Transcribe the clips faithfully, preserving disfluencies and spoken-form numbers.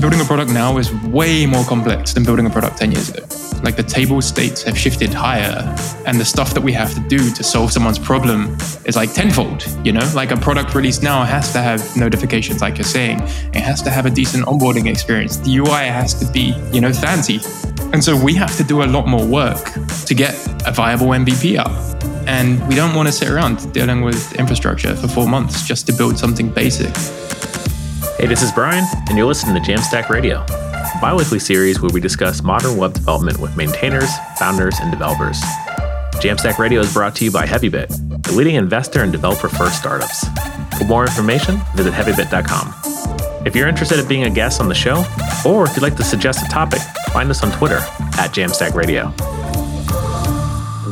Building a product now is way more complex than building a product ten years ago. Like, the table stakes have shifted higher, and the stuff that we have to do to solve someone's problem is like tenfold, you know? Like, a product release now has to have notifications, like you're saying. It has to have a decent onboarding experience. The U I has to be, you know, fancy. And so we have to do a lot more work to get a viable M V P up. And we don't want to sit around dealing with infrastructure for four months just to build something basic. Hey, this is Brian, and you're listening to Jamstack Radio, a bi-weekly series where we discuss modern web development with maintainers, founders, and developers. Jamstack Radio is brought to you by Heavybit, the leading investor in developer-first startups. For more information, visit heavybit dot com. If you're interested in being a guest on the show, or if you'd like to suggest a topic, find us on Twitter at Jamstack Radio.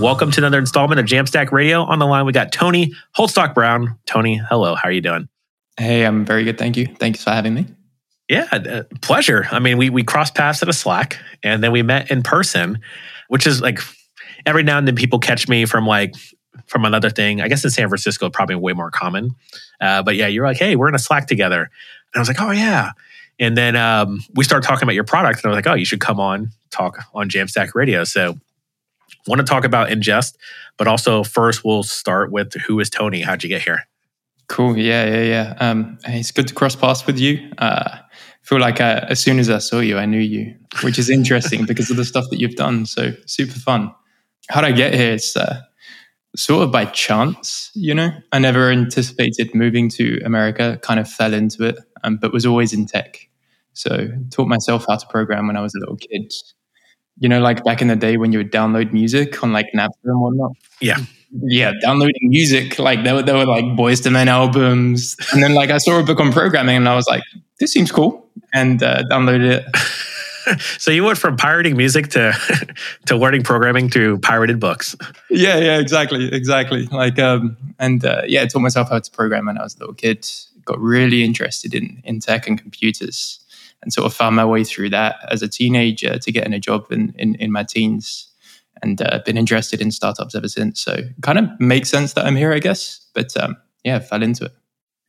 Welcome to another installment of Jamstack Radio. On the line, we got Tony Holdstock-Brown. Tony, hello. How are you doing? Hey, I'm very good. Thank you. Thanks for having me. Yeah, uh, pleasure. I mean, we we crossed paths at a Slack, and then we met in person, which is like, every now and then people catch me from like from another thing. I guess in San Francisco, probably way more common. Uh, but yeah, you're like, hey, we're in a Slack together. And I was like, oh yeah. And then um, we started talking about your product, and I was like, oh, you should come on, talk on Jamstack Radio. So want to talk about Inngest, but also first we'll start with who is Tony? How'd you get here? Cool. Yeah, yeah, yeah. Um, it's good to cross paths with you. Uh, I feel like I, as soon as I saw you, I knew you, which is interesting because of the stuff that you've done. So super fun. How'd I get here? It's uh, sort of by chance, you know? I never anticipated moving to America, kind of fell into it, um, but was always in tech. So taught myself how to program when I was a little kid. You know, like back in the day when you would download music on like Napster and whatnot? Yeah. Yeah, downloading music, like there were, there were like Boyz two Men albums. And then like I saw a book on programming and I was like, this seems cool. And uh, downloaded it. So you went from pirating music to to learning programming through pirated books. Yeah, yeah, exactly, exactly. Like, um, and uh, yeah, I taught myself how to program when I was a little kid. Got really interested in, in tech and computers and sort of found my way through that as a teenager to getting a job in, in, in my teens. And uh, been interested in startups ever since. So it kind of makes sense that I'm here, I guess. But um, yeah, fell into it.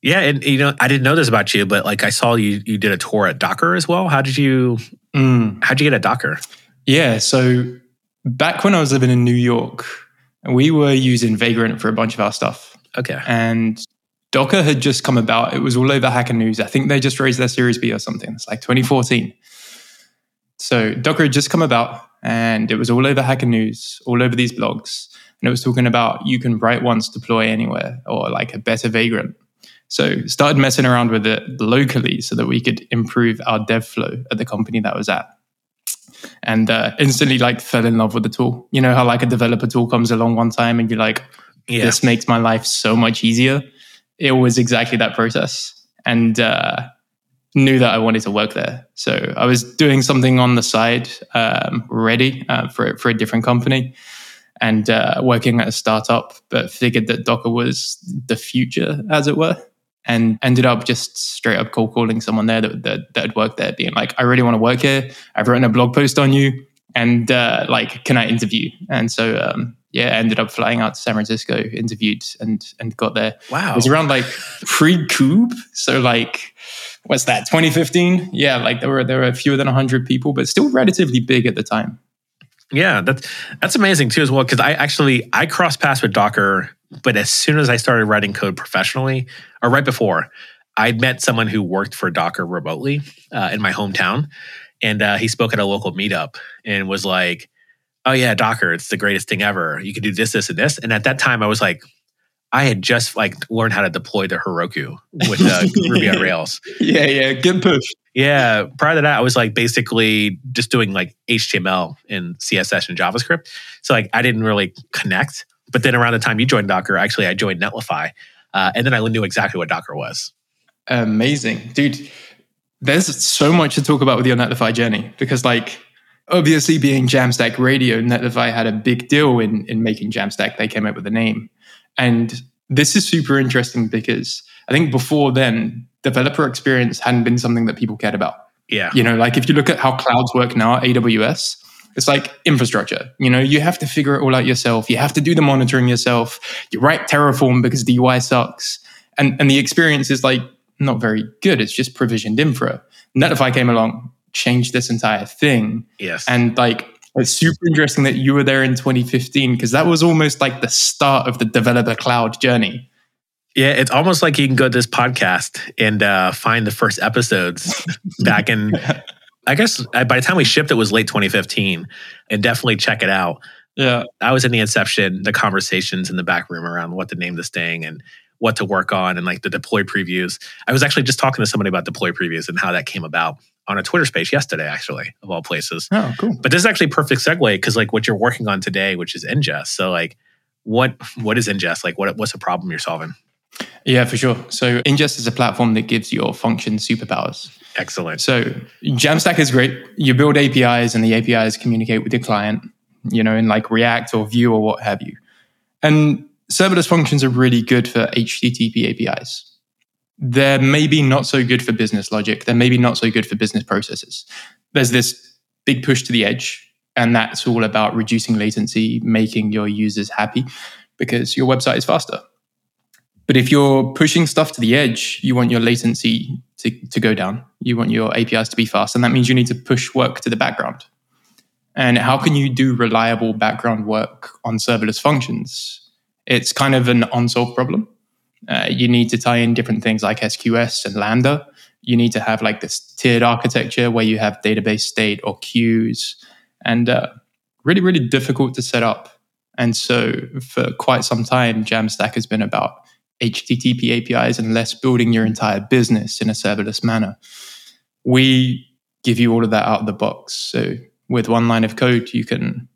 Yeah, and you know, I didn't know this about you, but like I saw you you did a tour at Docker as well. How did you mm. how'd you get at Docker? Yeah, so back when I was living in New York, we were using Vagrant for a bunch of our stuff. Okay. And Docker had just come about. It was all over Hacker News. I think they just raised their Series B or something. It's like twenty fourteen. So Docker had just come about. And it was all over Hacker News, all over these blogs. And it was talking about you can write once, deploy anywhere, or like a better Vagrant. So started messing around with it locally so that we could improve our dev flow at the company that I was at. And uh, instantly like fell in love with the tool. You know how like a developer tool comes along one time and you're like, yeah. This makes my life so much easier. It was exactly that process. And uh knew that I wanted to work there. So I was doing something on the side um, already uh, for, for a different company and uh, working at a startup, but figured that Docker was the future, as it were, and ended up just straight up cold calling someone there that, that, that had worked there, being like, I really want to work here. I've written a blog post on you and uh, like, can I interview? And so, um, yeah, ended up flying out to San Francisco, interviewed and and got there. Wow. It was around like pre-Kube. So like... What's that? twenty fifteen? Yeah, like there were there were fewer than one hundred people, but still relatively big at the time. Yeah, that's that's amazing too as well. Because I actually I crossed paths with Docker, but as soon as I started writing code professionally, or right before, I met someone who worked for Docker remotely uh, in my hometown, and uh, he spoke at a local meetup and was like, "Oh yeah, Docker, it's the greatest thing ever. You can do this, this, and this." And at that time, I was like. I had just like learned how to deploy to Heroku with uh, Ruby on Rails. Yeah, yeah, good push. Yeah, prior to that, I was like basically just doing like H T M L and C S S and JavaScript. So like I didn't really connect. But then around the time you joined Docker, actually I joined Netlify, uh, and then I knew exactly what Docker was. Amazing, dude. There's so much to talk about with your Netlify journey because like. Obviously, being Jamstack Radio, Netlify had a big deal in, in making Jamstack. They came up with the name. And this is super interesting because I think before then, developer experience hadn't been something that people cared about. Yeah. You know, like if you look at how clouds work now, A W S, it's like infrastructure. You know, you have to figure it all out yourself. You have to do the monitoring yourself. You write Terraform because the U I sucks. And, and the experience is like, not very good. It's just provisioned infra. Netlify came along, changed this entire thing. Yes. And like, it's super interesting that you were there in twenty fifteen, because that was almost like the start of the developer cloud journey. Yeah, it's almost like you can go to this podcast and uh, find the first episodes back in, I guess by the time we shipped, it was late twenty fifteen, and definitely check it out. Yeah, I was in the inception, the conversations in the back room around what to name this thing and what to work on and like the deploy previews. I was actually just talking to somebody about deploy previews and how that came about on a Twitter space yesterday, actually, of all places. Oh, cool. But this is actually a perfect segue, because like what you're working on today, which is Inngest. So like what what is Inngest? Like what what's the problem you're solving? Yeah, for sure. So Inngest is a platform that gives your function superpowers. Excellent. So Jamstack is great. You build A P Is and the A P Is communicate with your client, you know, in like React or Vue or what have you. And serverless functions are really good for H T T P A P Is. They're maybe not so good for business logic. They're maybe not so good for business processes. There's this big push to the edge, and that's all about reducing latency, making your users happy, because your website is faster. But if you're pushing stuff to the edge, you want your latency to, to go down. You want your A P Is to be fast, and that means you need to push work to the background. And how can you do reliable background work on serverless functions? It's kind of an unsolved problem. Uh, you need to tie in different things like S Q S and Lambda. You need to have like this tiered architecture where you have database state or queues, and uh, really, really difficult to set up. And so for quite some time, Jamstack has been about H T T P A P Is and less building your entire business in a serverless manner. We give you all of that out of the box. So with one line of code, you can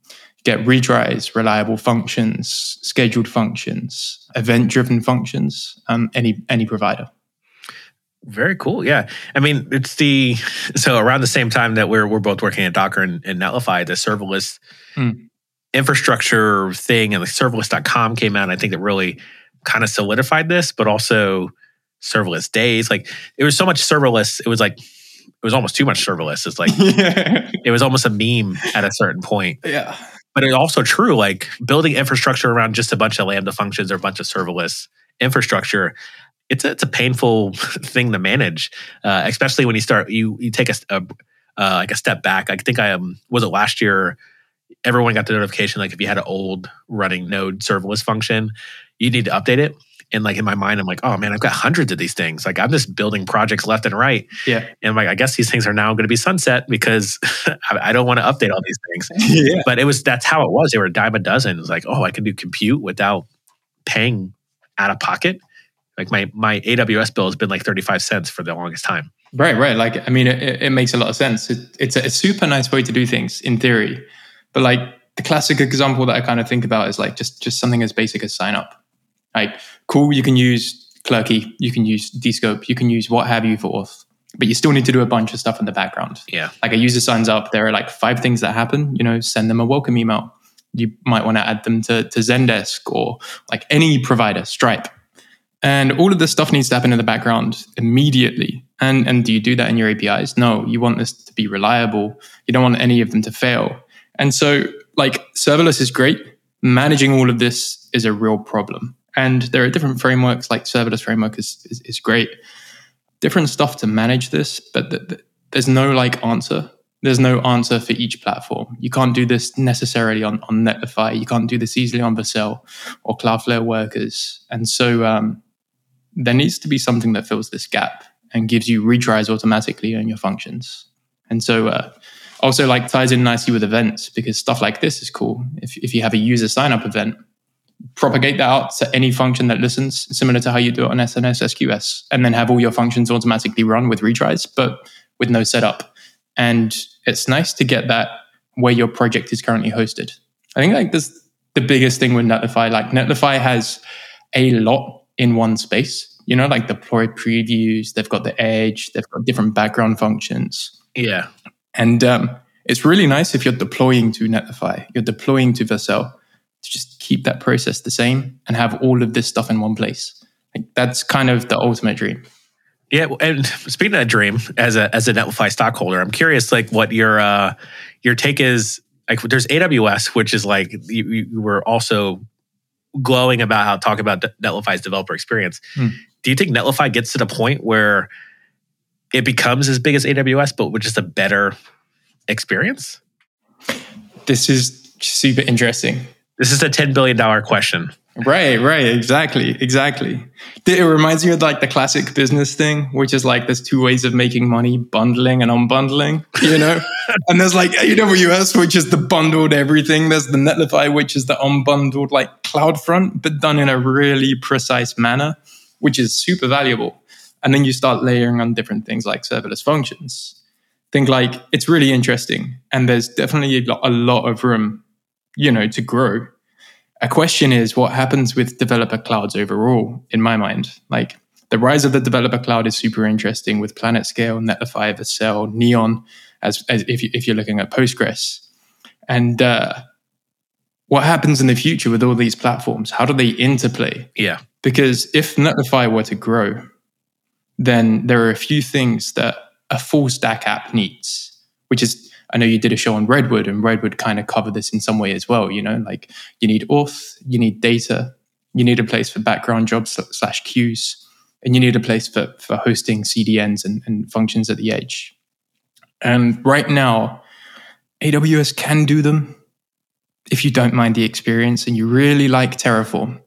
get retries, reliable functions, scheduled functions, event-driven functions, um, any any provider. Very cool. Yeah, I mean, it's the so around the same time that we're we're both working at Docker and, and Netlify, the serverless mm. infrastructure thing, and like serverless dot com came out. And I think that really kind of solidified this, but also serverless days. Like it was so much serverless, it was like. It was almost too much serverless. It's like, it was almost a meme at a certain point. Yeah. But it's also true, like building infrastructure around just a bunch of Lambda functions or a bunch of serverless infrastructure, it's a, it's a painful thing to manage, uh, especially when you start, you you take a, a uh, like a step back. I think I um, was it last year, everyone got the notification, like if you had an old running node serverless function, you need to update it. And like in my mind, I'm like, oh man, I've got hundreds of these things. Like I'm just building projects left and right. Yeah. And I'm like, I guess these things are now going to be sunset because I don't want to update all these things. Yeah. But it was that's how it was. They were a dime a dozen. It's like, oh, I can do compute without paying out of pocket. Like my my A W S bill has been like thirty-five cents for the longest time. Right, right. Like I mean, it, it makes a lot of sense. It, it's a, a super nice way to do things in theory, but like the classic example that I kind of think about is like just just something as basic as sign up. Like, cool, you can use Clerky, you can use Descope, you can use what have you for auth, but you still need to do a bunch of stuff in the background. Yeah. Like a user signs up, there are like five things that happen, you know, send them a welcome email. You might want to add them to, to Zendesk or like any provider, Stripe. And all of this stuff needs to happen in the background immediately. And and do you do that in your A P Is? No, you want this to be reliable. You don't want any of them to fail. And so like serverless is great. Managing all of this is a real problem. And there are different frameworks, like serverless framework is, is, is great. Different stuff to manage this, but th- th- there's no like answer. There's no answer for each platform. You can't do this necessarily on, on Netlify. You can't do this easily on Vercel or Cloudflare Workers. And so um, there needs to be something that fills this gap and gives you retries automatically on your functions. And so uh, also like ties in nicely with events, because stuff like this is cool. If if you have a user sign-up event, propagate that out to any function that listens, similar to how you do it on S N S, S Q S, and then have all your functions automatically run with retries, but with no setup. And it's nice to get that where your project is currently hosted. I think like this the biggest thing with Netlify. Like Netlify has a lot in one space. You know, like deploy previews, they've got the edge, they've got different background functions. Yeah. And um, it's really nice if you're deploying to Netlify, you're deploying to Vercel, to just keep that process the same and have all of this stuff in one place. Like that's kind of the ultimate dream. Yeah, and speaking of that dream, as a as a Netlify stockholder, I'm curious like what your uh, your take is. Like there's A W S, which is like you, you were also glowing about how talk about Netlify's developer experience. Hmm. do you think Netlify gets to the point where it becomes as big as A W S, but with just a better experience? This is super interesting. This is a ten billion dollars question. Right, right. Exactly, exactly. It reminds me of like the classic business thing, which is like there's two ways of making money, bundling and unbundling, you know? And there's like A W S, which is the bundled everything. There's the Netlify, which is the unbundled like CloudFront, but done in a really precise manner, which is super valuable. And then you start layering on different things like serverless functions. Think like, it's really interesting. And there's definitely a lot of room, you know, to grow. A question is what happens with developer clouds overall, in my mind. Like the rise of the developer cloud is super interesting with PlanetScale, Netlify, Vercel, Neon, as, as if, you, if you're looking at Postgres. And uh, what happens in the future with all these platforms? How do they interplay? Yeah. Because if Netlify were to grow, then there are a few things that a full stack app needs, which is, I know you did a show on Redwood, and Redwood kind of covered this in some way as well. You know, like you need auth, you need data, you need a place for background jobs slash queues, and you need a place for, for hosting C D Ns and, and functions at the edge. And right now, A W S can do them if you don't mind the experience and you really like Terraform,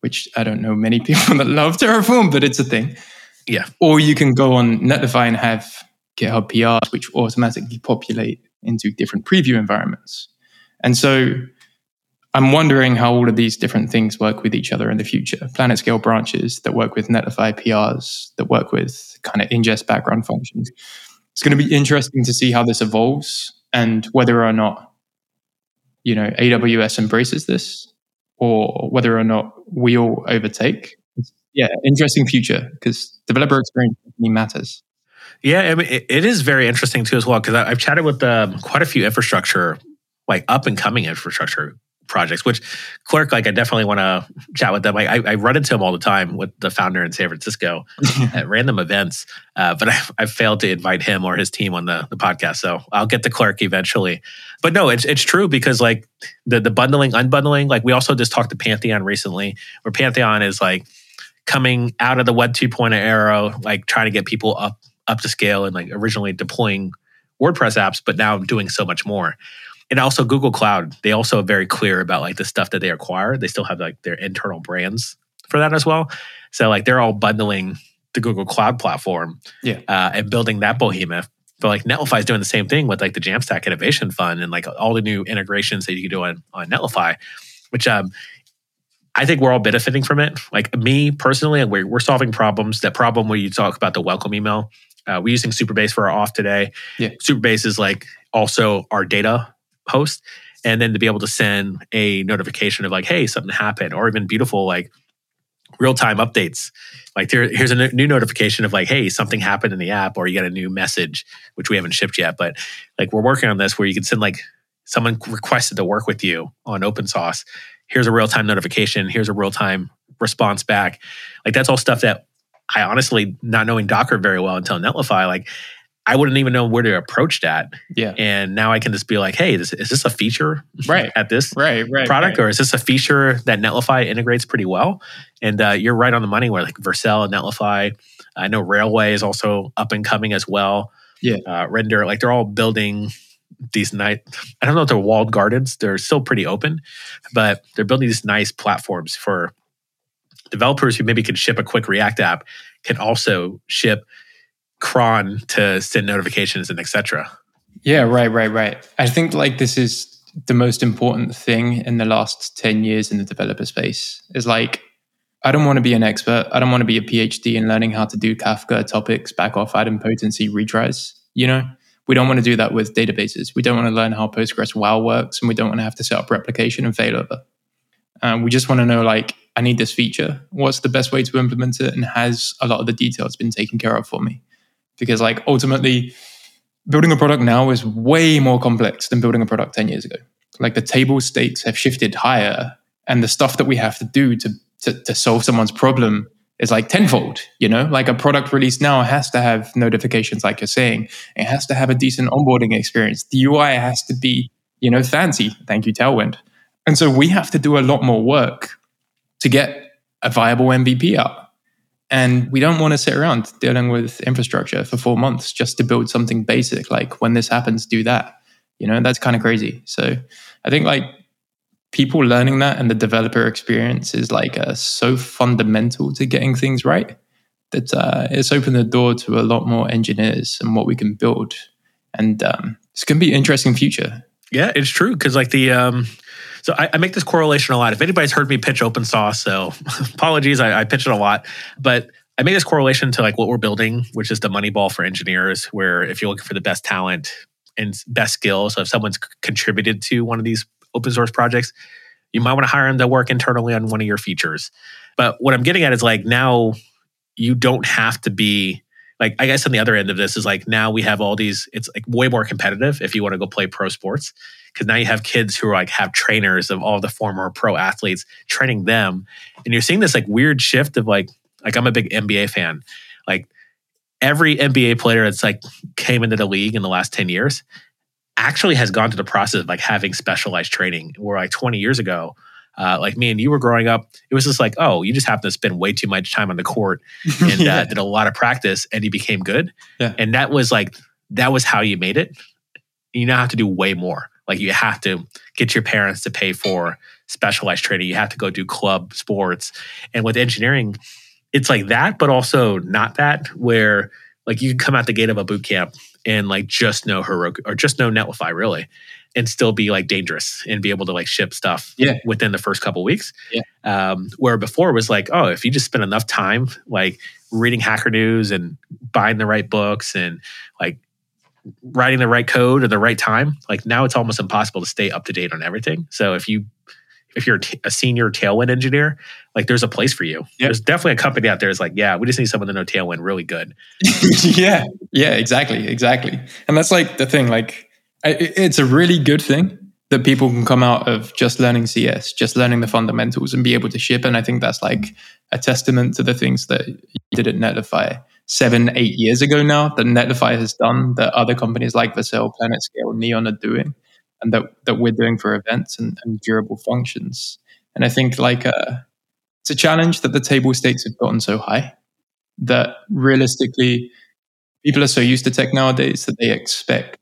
which I don't know many people that love Terraform, but it's a thing. Yeah. Or you can go on Netlify and have GitHub P Rs, which automatically populate into different preview environments. And so I'm wondering how all of these different things work with each other in the future. PlanetScale branches that work with Netlify P Rs, that work with kind of ingest background functions. It's going to be interesting to see how this evolves and whether or not, you know, A W S embraces this or whether or not we all overtake. It's, yeah, interesting future because developer experience really matters. Yeah, I mean, it is very interesting too as well because I've chatted with um, quite a few infrastructure, like up and coming infrastructure projects, which Clerk, like I definitely want to chat with them. I, I run into him all the time with the founder in San Francisco at random events, uh, but I've, I've failed to invite him or his team on the, the podcast. So I'll get to Clerk eventually. But no, it's it's true because like the, the bundling, unbundling, like we also just talked to Pantheon recently where Pantheon is like coming out of the Web 2.0 era, like trying to get people up up to scale and like originally deploying WordPress apps, but now doing so much more. And also Google Cloud, they also are very clear about like the stuff that they acquire. They still have like their internal brands for that as well. So like they're all bundling the Google Cloud platform yeah. uh, and building that behemoth. But like Netlify is doing the same thing with like the Jamstack Innovation Fund and like all the new integrations that you can do on, on Netlify, which um, I think we're all benefiting from it. Like me personally, we're, we're solving problems. That problem where you talk about the welcome email, Uh, we're using Superbase for our off today. Yeah. Superbase is like also our data host. And then to be able to send a notification of like, hey, something happened, or even beautiful like real-time updates. Like there, here's a new notification of like, hey, something happened in the app, or you got a new message, which we haven't shipped yet. But like we're working on this where you can send like someone requested to work with you on OpenSauce. Here's a real-time notification. Here's a real-time response back. Like that's all stuff that I honestly, not knowing Docker very well until Netlify, like I wouldn't even know where to approach that. Yeah. And now I can just be like, hey, is, is this a feature right. at this right, right, product? Right. Or is this a feature that Netlify integrates pretty well? And uh, you're right on the money where like Vercel and Netlify, I know Railway is also up and coming as well. Yeah. Uh, Render, like they're all building these nice, I don't know if they're walled gardens, they're still pretty open, but they're building these nice platforms for developers who maybe could ship a quick React app can also ship cron to send notifications and et cetera. Yeah, right, right, right. I think like this is the most important thing in the last ten years in the developer space. Is like, I don't want to be an expert. I don't want to be a PhD in learning how to do Kafka topics, back off, idempotency, retries. You know, we don't want to do that with databases. We don't want to learn how Postgres WoW works, and we don't want to have to set up replication and failover. Um, we just want to know like, I need this feature. What's the best way to implement it? And has a lot of the details been taken care of for me? Because like ultimately, building a product now is way more complex than building a product ten years ago. Like the table stakes have shifted higher and the stuff that we have to do to, to, to solve someone's problem is like tenfold, you know? Like a product release now has to have notifications like you're saying. It has to have a decent onboarding experience. The U I has to be, you know, fancy. Thank you, Tailwind. And so we have to do a lot more work to get a viable M V P up. And we don't want to sit around dealing with infrastructure for four months just to build something basic. Like, when this happens, do that. You know, that's kind of crazy. So I think like people learning that and the developer experience is like uh, so fundamental to getting things right that uh, it's opened the door to a lot more engineers and what we can build. And um, it's going to be an interesting future. Yeah, it's true. Because like the... Um So I, I make this correlation a lot. If anybody's heard me pitch open source, so apologies, I, I pitch it a lot. But I make this correlation to like what we're building, which is the money ball for engineers, where if you're looking for the best talent and best skills, so if someone's contributed to one of these open source projects, you might want to hire them to work internally on one of your features. But what I'm getting at is like now you don't have to be... Like, I guess on the other end of this is like now we have all these, it's like way more competitive if you want to go play pro sports, because now you have kids who are like have trainers of all the former pro athletes training them. And you're seeing this like weird shift of like, like I'm a big N B A fan. Like every N B A player that's like came into the league in the last ten years actually has gone through the process of like having specialized training, where like twenty years ago, Uh, like me and you were growing up, it was just like, oh, you just happen to spend way too much time on the court and yeah. uh, did a lot of practice and you became good. Yeah. And that was like, that was how you made it. You now have to do way more. Like you have to get your parents to pay for specialized training. You have to go do club sports. And with engineering, it's like that, but also not that, where like you can come out the gate of a boot camp and like just know Heroku or just know Netlify really, and still be like dangerous and be able to like ship stuff yeah. within the first couple of weeks. Yeah. Um, where before it was like, oh, if you just spend enough time like reading Hacker News and buying the right books and like writing the right code at the right time, like now it's almost impossible to stay up to date on everything. So if you if you're a senior Tailwind engineer, like there's a place for you. Yep. There's definitely a company out there that's like, yeah, we just need someone to know Tailwind really good. yeah, yeah, exactly, exactly. And that's like the thing. Like it's a really good thing that people can come out of just learning C S, just learning the fundamentals and be able to ship. And I think that's like a testament to the things that you did at Netlify seven, eight years ago now, that Netlify has done, that other companies like Vercel, PlanetScale, Neon are doing. And that, that we're doing for events and, and durable functions. And I think like uh, it's a challenge that the table stakes have gotten so high that realistically people are so used to tech nowadays that they expect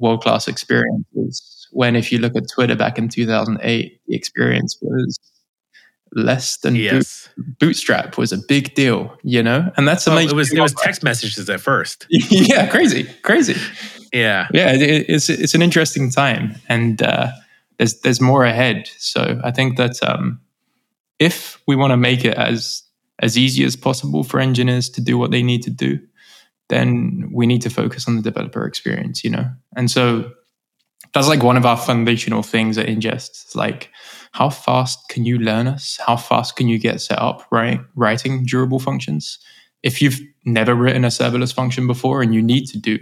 world-class experiences. When if you look at Twitter back in two thousand eight, the experience was less than yes. boot, bootstrap was a big deal, you know? And that's amazing. Well, it was, it was text messages at first. yeah, crazy, crazy. Yeah, yeah, it, it's it's an interesting time, and uh, there's there's more ahead. So I think that um, if we want to make it as as easy as possible for engineers to do what they need to do, then we need to focus on the developer experience, you know. And so that's like one of our foundational things at Inngest. It's like, how fast can you learn us? How fast can you get set up right writing durable functions? If you've never written a serverless function before and you need to do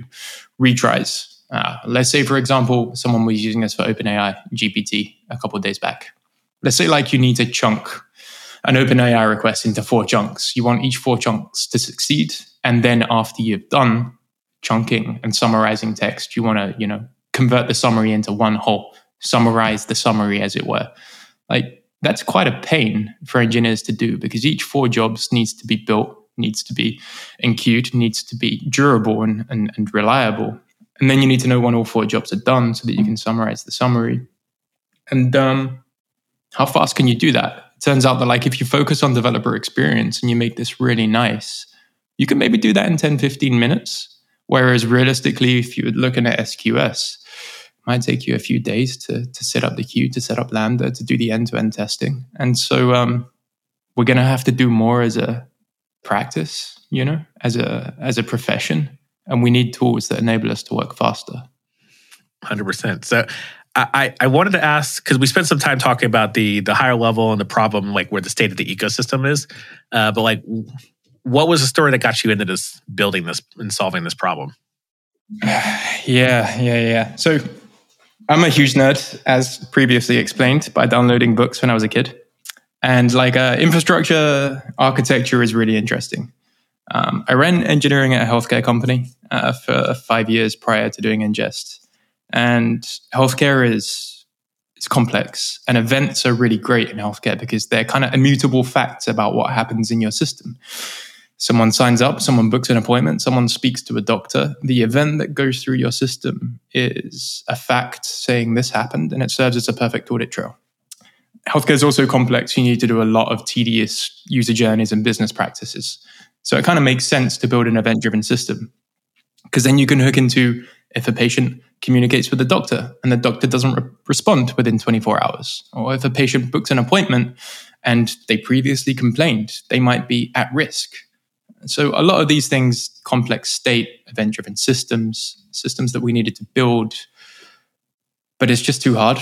retries, uh, let's say, for example, someone was using this for OpenAI G P T a couple of days back. Let's say like you need to chunk an OpenAI request into four chunks. You want each four chunks to succeed. And then after you've done chunking and summarizing text, you want to, you know, convert the summary into one whole, summarize the summary as it were. Like that's quite a pain for engineers to do because each four jobs needs to be built, needs to be enqueued, needs to be durable and, and, and reliable. And then you need to know when all four jobs are done so that you can summarize the summary. And um, how fast can you do that? It turns out that like if you focus on developer experience and you make this really nice, you can maybe do that in ten, fifteen minutes. Whereas realistically, if you were looking at S Q S, it might take you a few days to, to set up the queue, to set up Lambda, to do the end-to-end testing. And so um, we're going to have to do more as a practice, you know, as a as a profession, and we need tools that enable us to work faster. one hundred percent. So I I wanted to ask, because we spent some time talking about the the higher level and the problem, like where the state of the ecosystem is, uh, but like what was the story that got you into this building this and solving this problem? yeah yeah yeah so I'm a huge nerd, as previously explained, by downloading books when I was a kid. And like uh, infrastructure architecture is really interesting. Um, I ran engineering at a healthcare company uh, for five years prior to doing Inngest. And healthcare is it's complex. And events are really great in healthcare because they're kind of immutable facts about what happens in your system. Someone signs up, someone books an appointment, someone speaks to a doctor. The event that goes through your system is a fact saying this happened, and it serves as a perfect audit trail. Healthcare is also complex. You need to do a lot of tedious user journeys and business practices. So it kind of makes sense to build an event-driven system, because then you can hook into if a patient communicates with the doctor and the doctor doesn't re- respond within twenty-four hours, or if a patient books an appointment and they previously complained, they might be at risk. So a lot of these things, complex state, event-driven systems, systems that we needed to build, but it's just too hard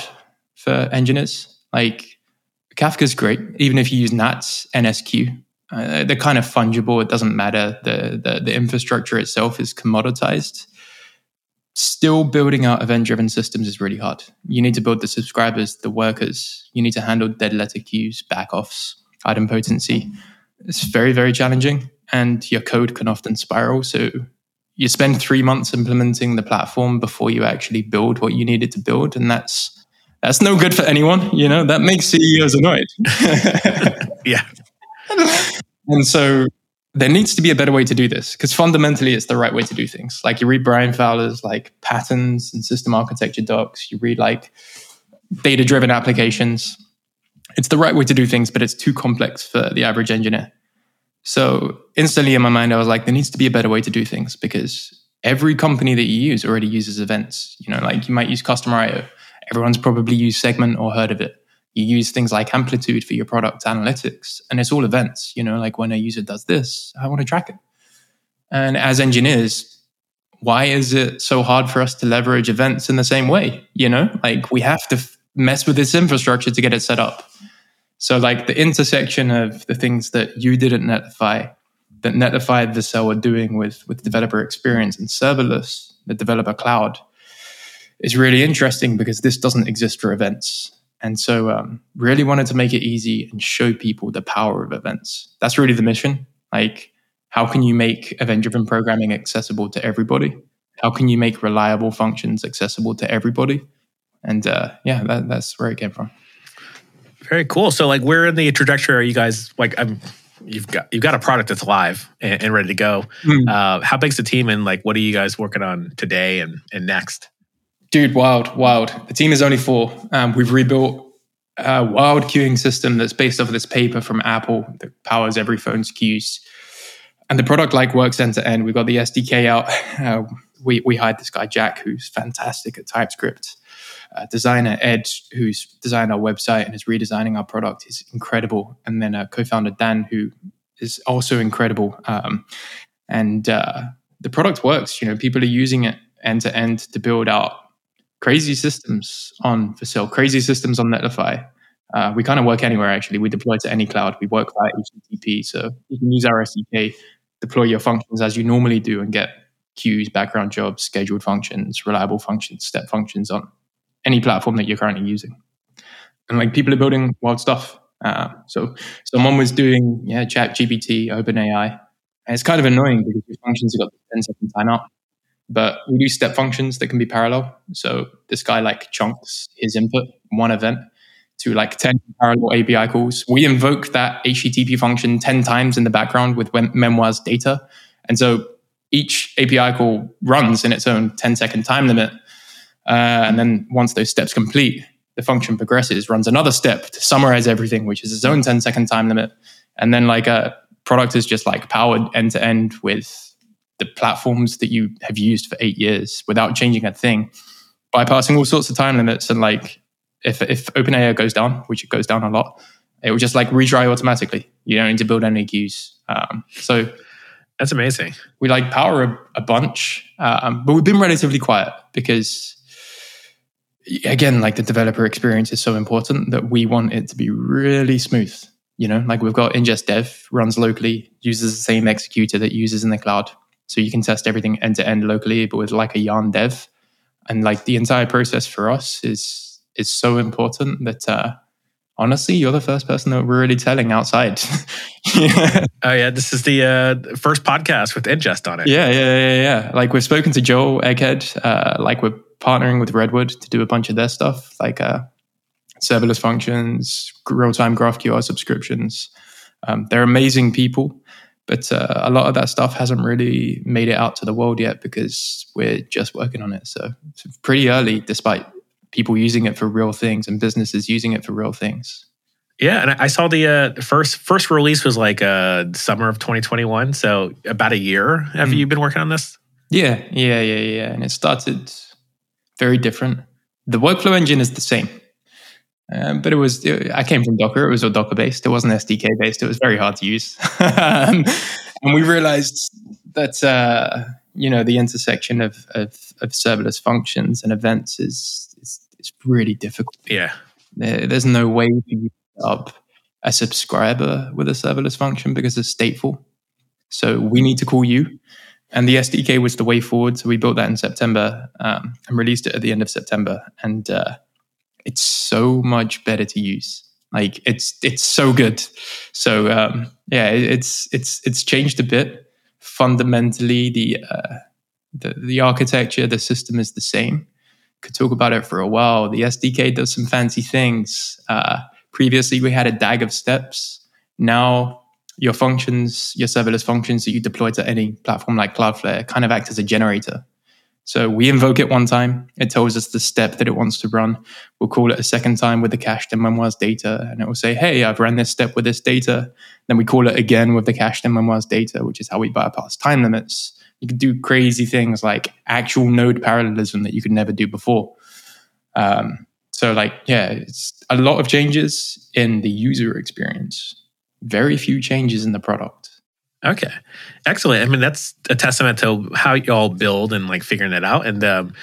for engineers. Like Kafka's great, even if you use N A T S, N S Q, uh, they're kind of fungible. It doesn't matter. The, the, the infrastructure itself is commoditized. Still building out event-driven systems is really hard. You need to build the subscribers, the workers. You need to handle dead letter queues, backoffs, idempotency. It's very, very challenging. And your code can often spiral. So you spend three months implementing the platform before you actually build what you needed to build. And that's that's no good for anyone. You know, that makes C E Os annoyed. Yeah. And so there needs to be a better way to do this, because fundamentally it's the right way to do things. Like you read Brian Fowler's like patterns and system architecture docs. You read like data-driven applications. It's the right way to do things, but it's too complex for the average engineer. So instantly in my mind, I was like, there needs to be a better way to do things, because every company that you use already uses events. You know, like you might use Customer I O. Everyone's probably used Segment or heard of it. You use things like Amplitude for your product analytics, and it's all events. You know, like when a user does this, I want to track it. And as engineers, why is it so hard for us to leverage events in the same way? You know, like we have to f- mess with this infrastructure to get it set up. So like the intersection of the things that you did at Netlify, that Netlify and Vercel are doing with, with developer experience and serverless, the developer cloud, is really interesting, because this doesn't exist for events. And so um, really wanted to make it easy and show people the power of events. That's really the mission. Like, how can you make event-driven programming accessible to everybody? How can you make reliable functions accessible to everybody? And uh, yeah, that, that's where it came from. Very cool. So, like, where in the trajectory are you guys? Like, I'm, you've got you've got a product that's live and, and ready to go. Mm. Uh, how big's the team, and like, what are you guys working on today and and next? Dude, wild, wild. The team is only four. Um, we've rebuilt a wild queuing system that's based off of this paper from Apple that powers every phone's queues, and the product like works end to end. We've got the S D K out. Uh, we we hired this guy Jack, who's fantastic at TypeScript. Uh, designer Ed, who's designed our website and is redesigning our product, is incredible. And then uh, co-founder Dan, who is also incredible. Um, and uh, the product works. You know, people are using it end to end to build out crazy systems on Vercel, crazy systems on Netlify. Uh, we kind of work anywhere, actually. We deploy to any cloud. We work via H T T P. So you can use our S D K, deploy your functions as you normally do, and get queues, background jobs, scheduled functions, reliable functions, step functions on any platform that you're currently using. And like people are building wild stuff. Uh, so someone was doing, yeah, Chat G P T, OpenAI. And it's kind of annoying because your functions have got ten second time out. But we do step functions that can be parallel. So this guy like chunks his input, one event, to like ten parallel A P I calls. We invoke that H T T P function ten times in the background with Memoir's data. And so each A P I call runs in its own ten second time limit. Uh, and then once those steps complete, the function progresses, runs another step to summarize everything, which is its own ten second time limit. And then like a product is just like powered end to end with the platforms that you have used for eight years without changing a thing, bypassing all sorts of time limits. And like if, if OpenAI goes down, which it goes down a lot, it will just like retry automatically. You don't need to build any queues. Um, so that's amazing. We like power a, a bunch, um, but we've been relatively quiet because, again, like the developer experience is so important that we want it to be really smooth. You know, like we've got Inngest Dev, runs locally, uses the same executor that uses in the cloud. So you can test everything end to end locally, but with like a yarn dev. And like the entire process for us is, is so important that, uh, honestly, you're the first person that we're really telling outside. Yeah. Oh yeah, this is the uh, first podcast with Inngest on it. Yeah, yeah, yeah, yeah. Like we've spoken to Joel Egghead, uh, like we're partnering with Redwood to do a bunch of their stuff. Like uh, serverless functions, real-time GraphQL subscriptions. Um, they're amazing people, but uh, a lot of that stuff hasn't really made it out to the world yet because we're just working on it. So it's pretty early, despite people using it for real things and businesses using it for real things. Yeah, and I saw the uh, first first release was like uh, summer of twenty twenty-one, so about a year. Have mm. you been working on this? Yeah, yeah, yeah, yeah. And it started very different. The workflow engine is the same. Um, but it was, it, I came from Docker. It was all Docker based. It wasn't S D K based. It was very hard to use. um, and we realized that, uh, you know, the intersection of, of, of serverless functions and events is, is, is really difficult. Yeah. There, there's no way for you to set up a subscriber with a serverless function because it's stateful. So we need to call you. And the S D K was the way forward. So we built that in September um, and released it at the end of September. And, uh, it's so much better to use. Like it's it's so good. So um, yeah, it, it's it's it's changed a bit. Fundamentally, the uh, the the architecture, the system is the same. Could talk about it for a while. The S D K does some fancy things. Uh, previously, we had a D A G of steps. Now your functions, your serverless functions that you deploy to any platform like Cloudflare, kind of act as a generator. So we invoke it one time. It tells us the step that it wants to run. We'll call it a second time with the cached and memoirs data. And it will say, hey, I've run this step with this data. Then we call it again with the cached and memoirs data, which is how we bypass time limits. You can do crazy things like actual node parallelism that you could never do before. Um, so like, yeah, it's a lot of changes in the user experience. Very few changes in the product. Okay, excellent. I mean, that's a testament to how y'all build and like figuring that out. And um,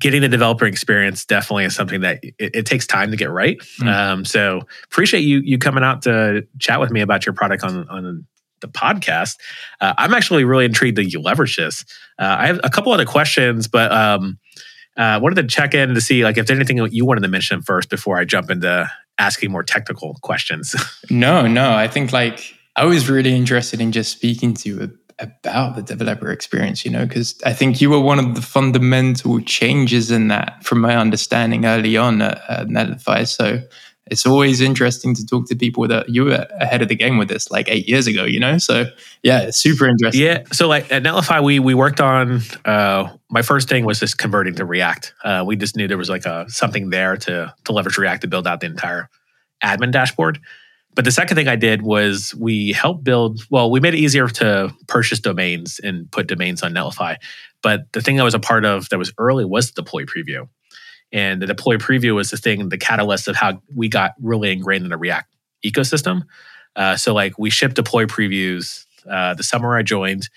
getting the developer experience definitely is something that it, it takes time to get right. Mm-hmm. Um, so appreciate you you coming out to chat with me about your product on, on the podcast. Uh, I'm actually really intrigued that you leverage this. Uh, I have a couple other questions, but um, uh, wanted to check in to see like if there's anything you wanted to mention first before I jump into asking more technical questions. No, no. I think like... I was really interested in just speaking to you about the developer experience, you know, because I think you were one of the fundamental changes in that from my understanding early on at, at Netlify. So it's always interesting to talk to people that you were ahead of the game with this like eight years ago, you know? So yeah, it's super interesting. Yeah. So like at Netlify, we we worked on, uh, my first thing was just converting to React. Uh, we just knew there was like a something there to to leverage React to build out the entire admin dashboard. But the second thing I did was we helped build, well, we made it easier to purchase domains and put domains on Netlify. But the thing I was a part of that was early was the deploy preview. And the deploy preview was the thing, the catalyst of how we got really ingrained in the React ecosystem. Uh, so like we shipped deploy previews uh, the summer I joined.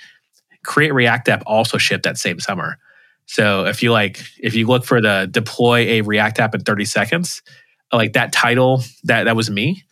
Create React app also shipped that same summer. So if you like, if you look for the deploy a React app in thirty seconds, like that title, that that was me.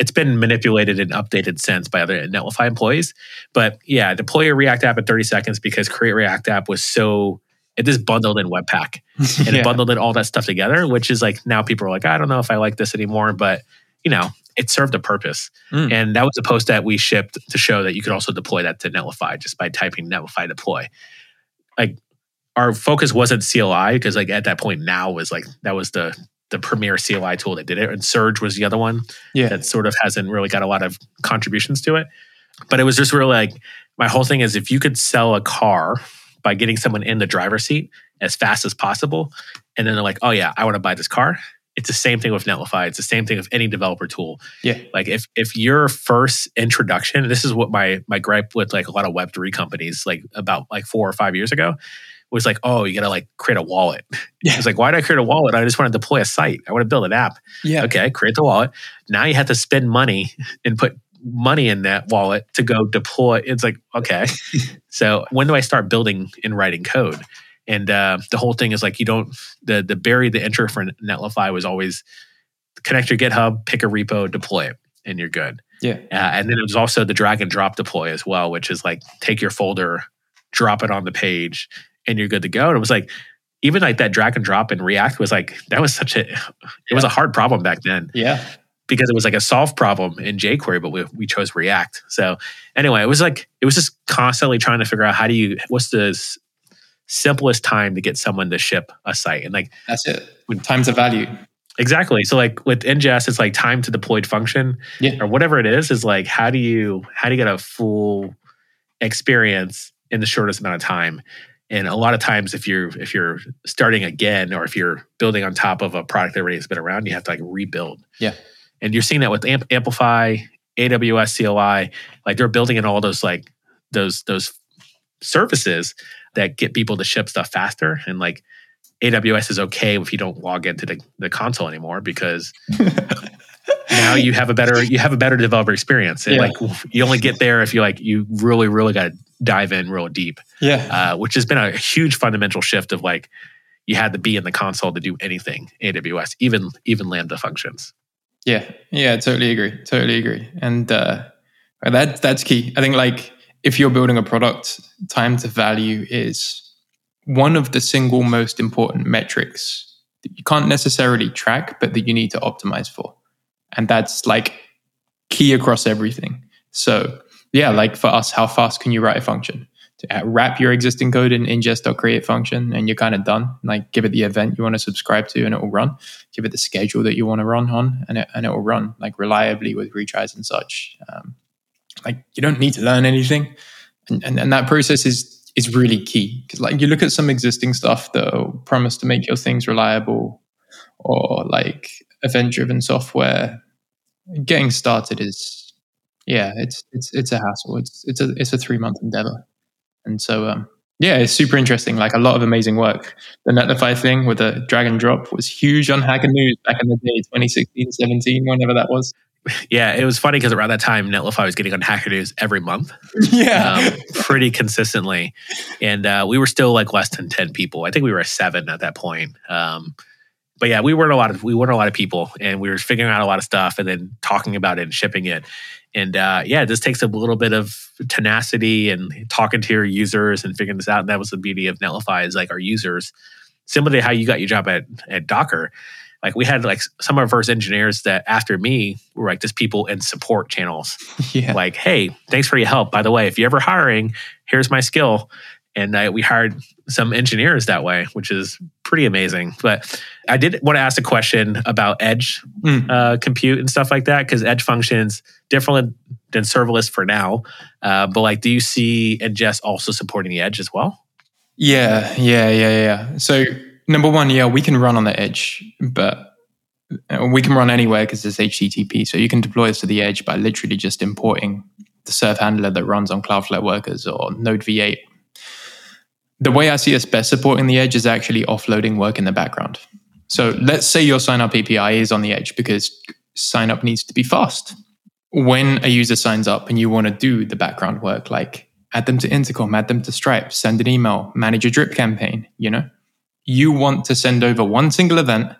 It's been manipulated and updated since by other Netlify employees. But yeah, deploy a React app in thirty seconds because Create React app was so... It just bundled in Webpack. And yeah. It bundled in all that stuff together, which is like now people are like, I don't know if I like this anymore. But, you know, it served a purpose. Mm. And that was a post that we shipped to show that you could also deploy that to Netlify just by typing Netlify deploy. Like our focus wasn't C L I because like at that point now was like, that was the... the premier C L I tool that did it. And Surge was the other one yeah. that sort of hasn't really got a lot of contributions to it. But it was just really like, my whole thing is if you could sell a car by getting someone in the driver's seat as fast as possible, and then they're like, oh yeah, I want to buy this car. It's the same thing with Netlify. It's the same thing with any developer tool. Yeah. Like if if your first introduction, this is what my my gripe with like a lot of Web three companies like about like four or five years ago, was like, oh, you got to like create a wallet. Yeah. It's like, why did I create a wallet? I just want to deploy a site. I want to build an app. Yeah. Okay, create the wallet. Now you have to spend money and put money in that wallet to go deploy. It's like, okay. So when do I start building and writing code? And uh, the whole thing is like, you don't, the the barrier to entry for Netlify was always connect your GitHub, pick a repo, deploy it, and you're good. Yeah. Uh, and then it was also the drag and drop deploy as well, which is like, take your folder, drop it on the page, and you're good to go. And it was like, even like that drag and drop in React was like, that was such a, it yeah. was a hard problem back then. Yeah. Because it was like a solved problem in jQuery, but we we chose React. So anyway, it was like, it was just constantly trying to figure out how do you, what's the simplest time to get someone to ship a site? And like, that's it. When, time to value. Exactly. So like with Inngest, it's like time to deployed function yeah. or whatever it is, is like, how do you, how do you get a full experience in the shortest amount of time? And a lot of times if you're, if you're starting again, or if you're building on top of a product that already has been around, you have to like rebuild. Yeah. And you're seeing that with Amp- Amplify, A W S C O I, like they're building in all those like those those services that get people to ship stuff faster. And like A W S is okay if you don't log into the, the console anymore, because now you have a better you have a better developer experience. And yeah. like you only get there if you like you really really got to dive in real deep. Yeah, uh, which has been a huge fundamental shift of like you had to be in the console to do anything. A W S, even even Lambda functions. Yeah, yeah, totally agree, totally agree, and uh, that that's key. I think like if you're building a product, time to value is one of the single most important metrics that you can't necessarily track, but that you need to optimize for, and that's like key across everything. So yeah, like for us, how fast can you write a function? To wrap your existing code in ingest.create function and you're kind of done. Like give it the event you want to subscribe to and it will run. Give it the schedule that you want to run on and it and it will run like reliably with retries and such. Um, like you don't need to learn anything. And and, and that process is, is really key. Because like you look at some existing stuff that will promise to make your things reliable, or like event-driven software. Getting started is, yeah, it's it's it's a hassle. It's it's a it's a three-month endeavor. And so, um, yeah, it's super interesting. Like a lot of amazing work. The Netlify thing with the drag and drop was huge on Hacker News back in the day, twenty sixteen, seventeen, whenever that was. Yeah, it was funny because around that time, Netlify was getting on Hacker News every month. Yeah. Um, pretty consistently. And uh, we were still like less than ten people. I think we were seven at that point. Um, but yeah, we weren't a lot of we weren't a lot of people, and we were figuring out a lot of stuff and then talking about it and shipping it. And uh, yeah, this takes a little bit of tenacity and talking to your users and figuring this out. And that was the beauty of Netlify, is like our users, similar to how you got your job at, at Docker. Like we had like some of our first engineers that after me were like just people in support channels. Yeah. Like, hey, thanks for your help. By the way, if you're ever hiring, here's my skill. And I, we hired some engineers that way, which is pretty amazing. But I did want to ask a question about edge mm. uh, compute and stuff like that, because edge functions different than serverless for now. Uh, but like, do you see Inngest also supporting the edge as well? Yeah, yeah, yeah, yeah. So number one, yeah, we can run on the edge, but we can run anywhere because it's H T T P. So you can deploy us to the edge by literally just importing the serve handler that runs on Cloudflare Workers or Node V eight. The way I see us best supporting the edge is actually offloading work in the background. So let's say your sign-up A P I is on the edge because sign-up needs to be fast. When a user signs up and you want to do the background work, like add them to Intercom, add them to Stripe, send an email, manage a drip campaign, you know, you want to send over one single event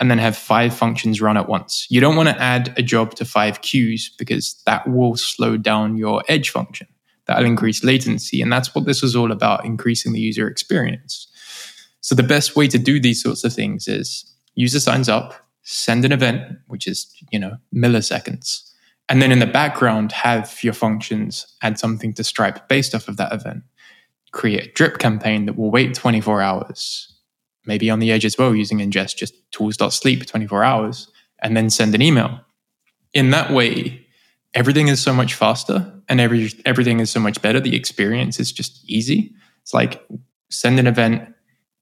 and then have five functions run at once. You don't want to add a job to five queues because that will slow down your edge function. That'll increase latency. And that's what this was all about, increasing the user experience. So the best way to do these sorts of things is user signs up, send an event, which is, you know, milliseconds. And then in the background, have your functions add something to Stripe based off of that event. Create a drip campaign that will wait twenty-four hours. Maybe on the edge as well, using Inngest, just tools.sleep twenty-four hours, and then send an email. In that way, everything is so much faster and every everything is so much better. The experience is just easy. It's like send an event,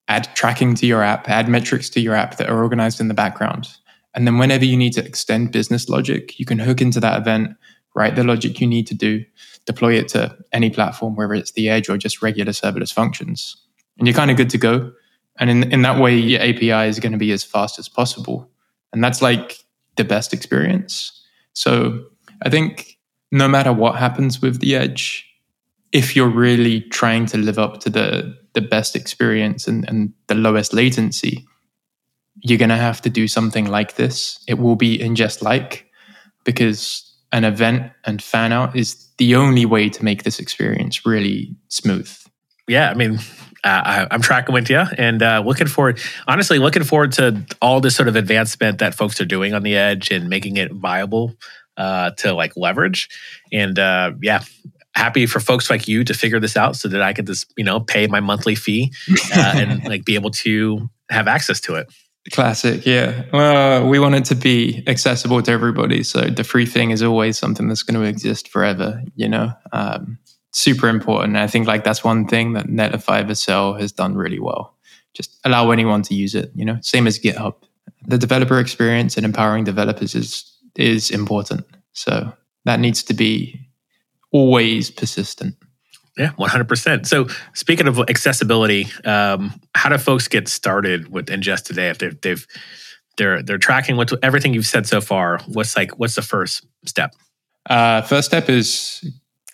add tracking to your app, add metrics to your app that are organized in the background. And then whenever you need to extend business logic, you can hook into that event, write the logic you need to do, deploy it to any platform, whether it's the edge or just regular serverless functions. And you're kind of good to go. And in, in that way, your A P I is going to be as fast as possible. And that's like the best experience. So I think no matter what happens with the edge, if you're really trying to live up to the, the best experience and, and the lowest latency, you're going to have to do something like this. It will be Inngest-like, because an event and fan out is the only way to make this experience really smooth. Yeah, I mean, uh, I, I'm tracking with you, and uh, looking forward, honestly, looking forward to all this sort of advancement that folks are doing on the edge and making it viable uh, to like leverage. And uh, yeah, happy for folks like you to figure this out so that I could just, you know, pay my monthly fee uh, and like be able to have access to it. Classic, yeah. Well, we want it to be accessible to everybody. So the free thing is always something that's going to exist forever, you know? Um, super important. I think like that's one thing that Netlify Vercel has done really well. Just allow anyone to use it, you know? Same as GitHub. The developer experience and empowering developers is is important. So that needs to be always persistent. Yeah, one hundred percent. So speaking of accessibility, um, how do folks get started with Inngest today? If they've, they've they're they're tracking what everything you've said so far, what's like what's the first step? Uh, first step is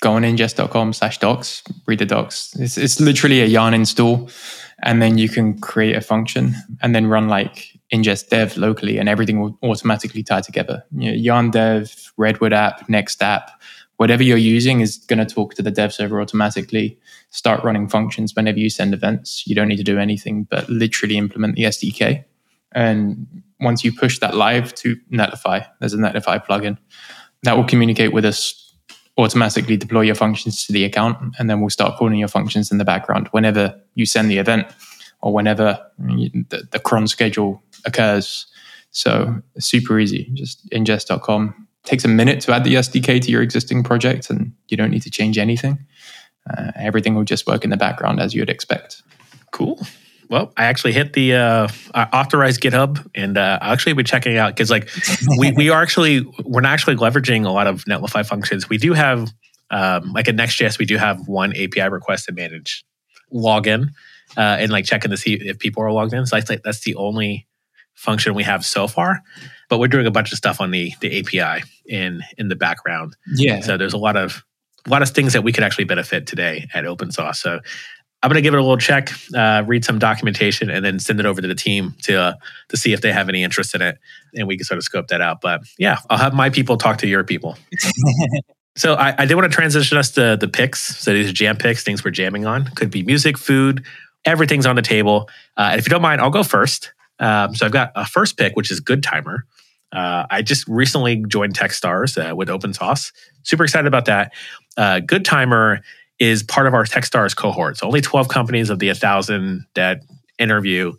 go on inngest dot com slash docs, read the docs. It's it's literally a yarn install, and then you can create a function and then run like Inngest dev locally, and everything will automatically tie together. You know, yarn dev, Redwood app, Next app. Whatever you're using is going to talk to the dev server automatically, start running functions whenever you send events. You don't need to do anything but literally implement the S D K. And once you push that live to Netlify, there's a Netlify plugin that will communicate with us, automatically deploy your functions to the account, and then we'll start calling your functions in the background whenever you send the event or whenever the, the cron schedule occurs. So super easy, just inngest dot com. Takes a minute to add the S D K to your existing project, and you don't need to change anything. Uh, everything will just work in the background as you would expect. Cool. Well, I actually hit the uh, authorized GitHub, and uh, I'll actually be checking it out because, like, we we are actually we're not actually leveraging a lot of Netlify functions. We do have um, like at Next.js, we do have one A P I request to manage login uh, and like checking to see if people are logged in. So I think that's the only function we have so far, but we're doing a bunch of stuff on the, the A P I in in the background. Yeah. So there's a lot of a lot of things that we could actually benefit today at OpenSauce. So I'm going to give it a little check, uh, read some documentation, and then send it over to the team to uh, to see if they have any interest in it, and we can sort of scope that out. But yeah, I'll have my people talk to your people. So I, I did want to transition us to the picks. So these are jam picks, things we're jamming on. Could be music, food, everything's on the table. Uh, and if you don't mind, I'll go first. Um, so I've got a first pick, which is Goodtimer. Uh, I just recently joined Techstars uh, with OpenSauce. Super excited about that. Uh, Goodtimer is part of our Techstars cohort. So only twelve companies of the one thousand that interview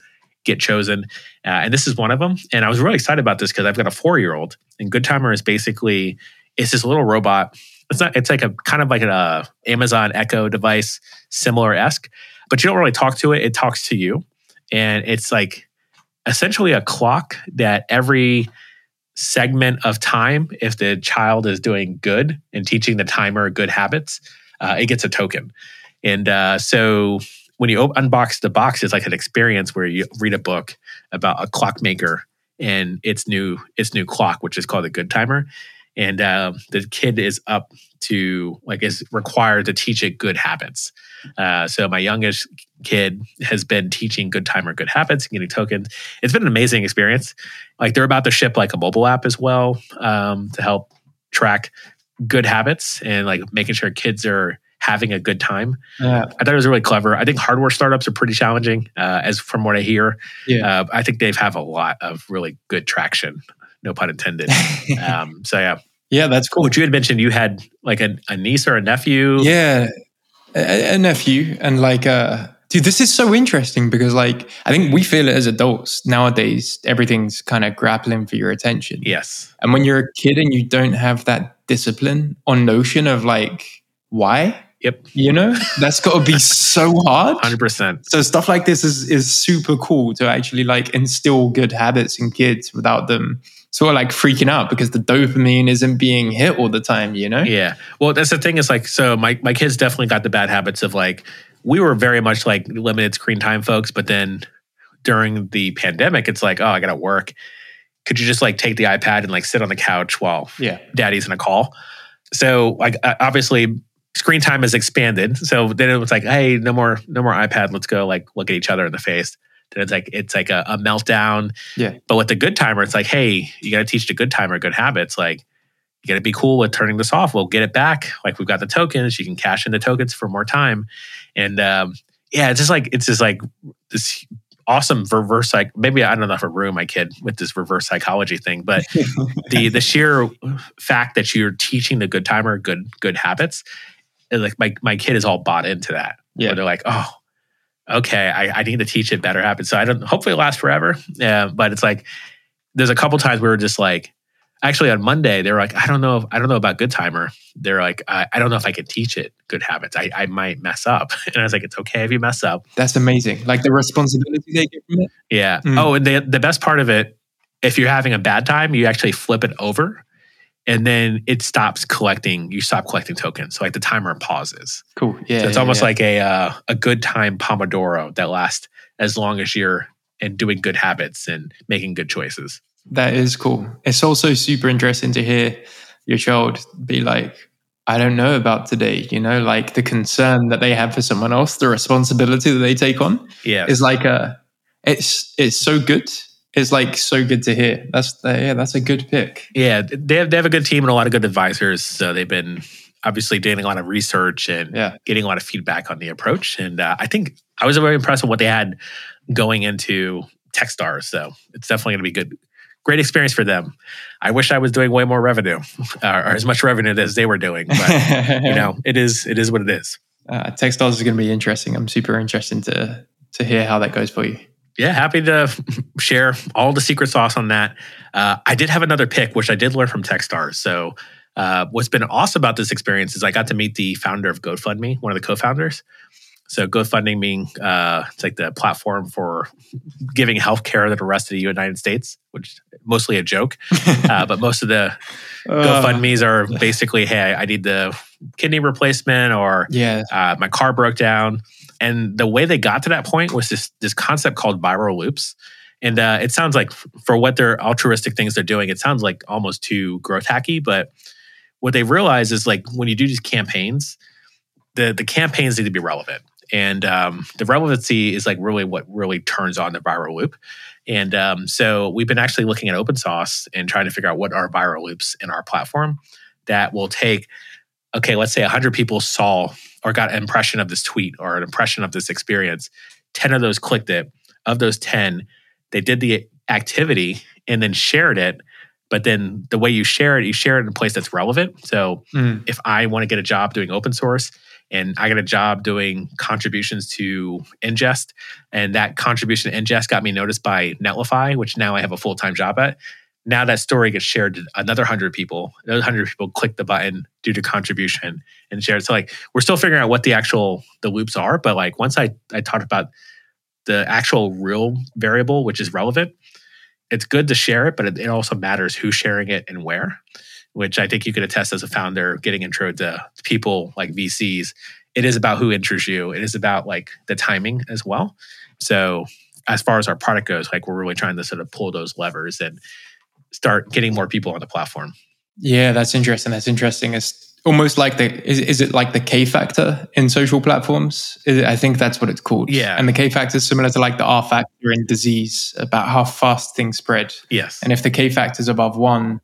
get chosen. Uh, and this is one of them. And I was really excited about this because I've got a four-year-old. And Goodtimer is basically, it's this little robot. It's not. It's like a kind of like an uh, Amazon Echo device, similar-esque. But you don't really talk to it. It talks to you. And it's like essentially a clock that every segment of time, if the child is doing good and teaching the timer good habits, uh, it gets a token. And uh, so when you unbox the box, it's like an experience where you read a book about a clockmaker and its new its new clock, which is called a Goodtimer. And uh, the kid is up to, like, is required to teach it good habits. Uh, so my youngest kid has been teaching Goodtimer good habits and getting tokens. It's been an amazing experience. Like, they're about to ship like a mobile app as well um, to help track good habits and like making sure kids are having a good time. Yeah. I thought it was really clever. I think hardware startups are pretty challenging, uh, as from what I hear. Yeah. Uh, I think they've have a lot of really good traction. No pun intended. um, so yeah. Yeah, that's cool. Which you had mentioned you had like a, a niece or a nephew. Yeah, a, a nephew. And like, uh, dude, this is so interesting because like, I think we feel it as adults. Nowadays, everything's kind of grappling for your attention. Yes. And when you're a kid and you don't have that discipline or notion of like, why? Yep. You know, that's got to be so hard. one hundred percent. So stuff like this is is super cool to actually like instill good habits in kids without them sort of like freaking out because the dopamine isn't being hit all the time, you know? Yeah. Well, that's the thing is like, so my, my kids definitely got the bad habits of like, we were very much like limited screen time folks, but then during the pandemic, it's like, oh, I got to work. Could you just like take the iPad and like sit on the couch while yeah. daddy's in a call? So like, obviously screen time has expanded. So then it was like, hey, no more, no more iPad. Let's go like look at each other in the face. Then it's like it's like a, a meltdown. Yeah. But with the Goodtimer, it's like, hey, you got to teach the Goodtimer good habits. Like, you got to be cool with turning this off. We'll get it back. Like, we've got the tokens. You can cash in the tokens for more time. And um, yeah, it's just like it's just like this awesome reverse. Like, maybe I don't know if I ruined my kid with this reverse psychology thing, but the the sheer fact that you're teaching the Goodtimer good good habits, like my my kid is all bought into that. Yeah. Where they're like, oh. okay, I, I need to teach it better habits. So I don't, hopefully it lasts forever. Yeah, but it's like, there's a couple times we were just like, actually on Monday, they were like, I don't know if, I don't know about Goodtimer. They're like, I, I don't know if I could teach it good habits. I, I might mess up. And I was like, it's okay if you mess up. That's amazing. Like the responsibility they get from it. Yeah. Mm. Oh, and they, the best part of it, if you're having a bad time, you actually flip it over and then it stops collecting, you stop collecting tokens. So like the timer pauses. Cool. Yeah. So it's yeah, almost yeah. like a uh, a good time Pomodoro that lasts as long as you're and doing good habits and making good choices. That is cool. It's also super interesting to hear your child be like, I don't know about today, you know, like the concern that they have for someone else, the responsibility that they take on yeah. is like a, it's, it's so good. It's like so good to hear. That's the, yeah, that's a good pick. Yeah. They have, they have a good team and a lot of good advisors. So they've been obviously doing a lot of research and yeah. getting a lot of feedback on the approach. And uh, I think I was very impressed with what they had going into Techstars. So it's definitely going to be good. Great experience for them. I wish I was doing way more revenue, or, or as much revenue as they were doing. But you know, it is it is what it is. Uh, Techstars is going to be interesting. I'm super interested to to hear how that goes for you. Yeah, happy to share all the secret sauce on that. Uh, I did have another pick, which I did learn from Techstars. So uh, what's been awesome about this experience is I got to meet the founder of GoFundMe, one of the co-founders. So GoFundMe being uh, it's like the platform for giving healthcare to the rest of the United States, which is mostly a joke. uh, but most of the GoFundMes are basically, hey, I need the kidney replacement or yeah. uh, my car broke down. And the way they got to that point was this this concept called viral loops. And uh, it sounds like for what their altruistic things they're doing, it sounds like almost too growth hacky. But what they realize is like when you do these campaigns, the the campaigns need to be relevant. And um, the relevancy is like really what really turns on the viral loop. And um, so we've been actually looking at OpenSauce and trying to figure out what are viral loops in our platform that will take, okay, let's say one hundred people saw or got an impression of this tweet or an impression of this experience. ten of those clicked it. Of those ten, they did the activity and then shared it. But then the way you share it, you share it in a place that's relevant. So mm. if I want to get a job doing open source, and I got a job doing contributions to Inngest. And that contribution to Inngest got me noticed by Netlify, which now I have a full-time job at. Now that story gets shared to another one hundred people. Another one hundred people click the button, do the contribution, and share it. So like, we're still figuring out what the actual the loops are. But like once I, I talked about the actual real variable, which is relevant, it's good to share it, but it, it also matters who's sharing it and where. Which I think you could attest as a founder, getting intro to people like V Cs. It is about who intros you. It is about like the timing as well. So as far as our product goes, like we're really trying to sort of pull those levers and start getting more people on the platform. Yeah, that's interesting. That's interesting. It's almost like the, is, is it like the K factor in social platforms? It, I think that's what it's called. Yeah. And the K factor is similar to like the R factor in disease, about how fast things spread. Yes. And if the K factor is above one,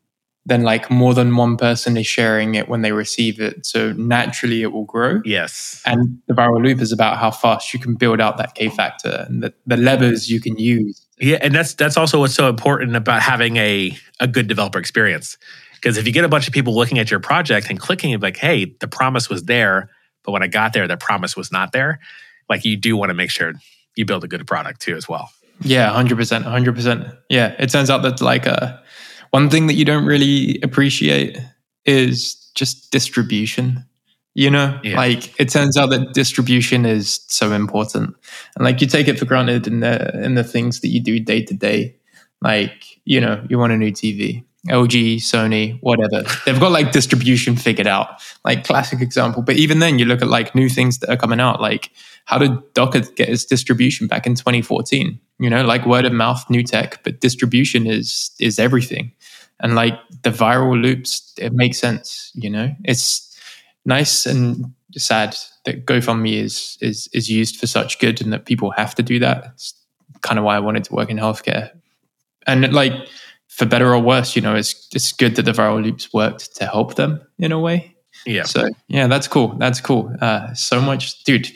then like more than one person is sharing it when they receive it. So naturally it will grow. Yes. And the viral loop is about how fast you can build out that K factor and the, the levers you can use. Yeah. And that's that's also what's so important about having a, a good developer experience. Because if you get a bunch of people looking at your project and clicking and like, hey, the promise was there, but when I got there, the promise was not there. Like you do want to make sure you build a good product too as well. Yeah, one hundred percent. one hundred percent. Yeah. It turns out that like a... One thing that you don't really appreciate is just distribution, you know? Yeah. Like it turns out that distribution is so important. And like you take it for granted in the in the things that you do day to day. Like, you know, you want a new T V, L G, Sony, whatever. They've got like distribution figured out, like classic example. But even then you look at like new things that are coming out, like how did Docker get its distribution back in twenty fourteen? You know, like word of mouth, new tech, but distribution is is everything. And like the viral loops, it makes sense, you know? It's nice and sad that GoFundMe is is is used for such good and that people have to do that. It's kind of why I wanted to work in healthcare. And like, for better or worse, you know, it's it's good that the viral loops worked to help them in a way. Yeah. So yeah, that's cool. That's cool. Uh, so much, dude.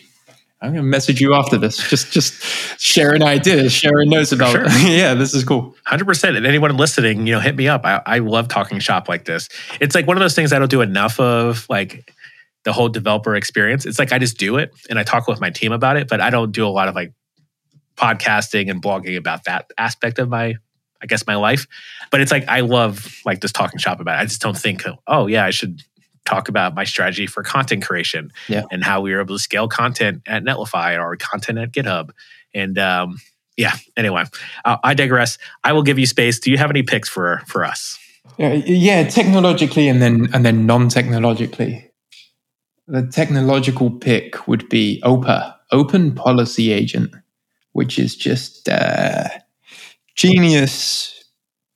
I'm gonna message you after this. Just just sharing ideas, sharing notes about sure. it. Yeah, this is cool. one hundred percent. And anyone listening, you know, hit me up. I, I love talking shop like this. It's like one of those things I don't do enough of. Like the whole developer experience. It's like I just do it and I talk with my team about it, but I don't do a lot of like podcasting and blogging about that aspect of my, I guess, my life. But it's like I love like just talking shop about it. I just don't think, oh yeah, I should talk about my strategy for content creation yeah. and how we were able to scale content at Netlify or content at GitHub. And um, yeah, anyway, uh, I digress. I will give you space. Do you have any picks for for us? Yeah, yeah, technologically and then and then non-technologically. The technological pick would be OPA, Open Policy Agent, which is just a uh, genius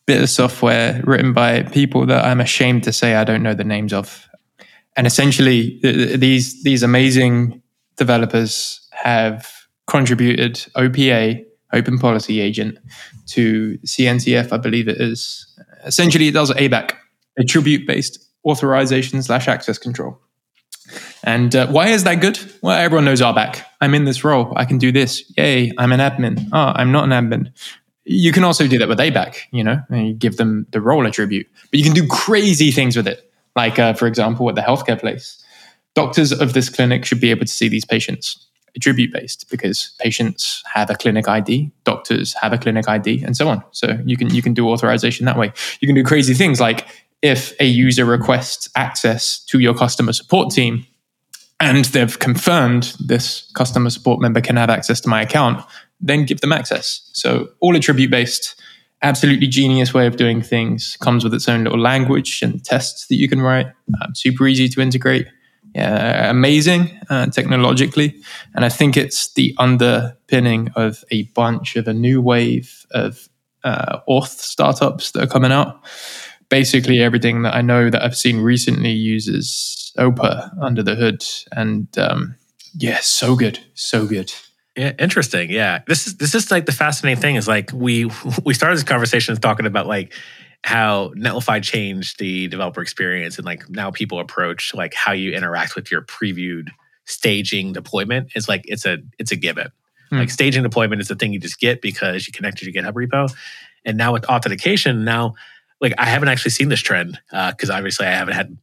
bit of software written by people that I'm ashamed to say I don't know the names of. And essentially, these these amazing developers have contributed O P A, Open Policy Agent, to C N C F, I believe it is. Essentially, it does A B A C, attribute-based authorization slash access control. And uh, why is that good? Well, everyone knows R B A C. I'm in this role. I can do this. Yay, I'm an admin. Oh, I'm not an admin. You can also do that with A B A C, you know, and you give them the role attribute. But you can do crazy things with it. Like, uh, for example, at the healthcare place, doctors of this clinic should be able to see these patients, attribute-based, because patients have a clinic I D, doctors have a clinic I D, and so on. So you can you can do authorization that way. You can do crazy things like if a user requests access to your customer support team and they've confirmed this customer support member can have access to my account, then give them access. So all attribute-based, absolutely genius way of doing things. Comes with its own little language and tests that you can write. Um, super easy to integrate. Yeah, amazing uh, technologically. And I think it's the underpinning of a bunch of a new wave of uh, auth startups that are coming out. Basically everything that I know that I've seen recently uses OPA under the hood. And um, yeah, so good, so good. Yeah, interesting. Yeah, this is this is like the fascinating thing is like we we started this conversation talking about like how Netlify changed the developer experience and like now people approach like how you interact with your previewed staging deployment is like it's a it's a given. Hmm. Like staging deployment is the thing you just get because you connect to your GitHub repo, and now with authentication now like I haven't actually seen this trend because uh, obviously I haven't had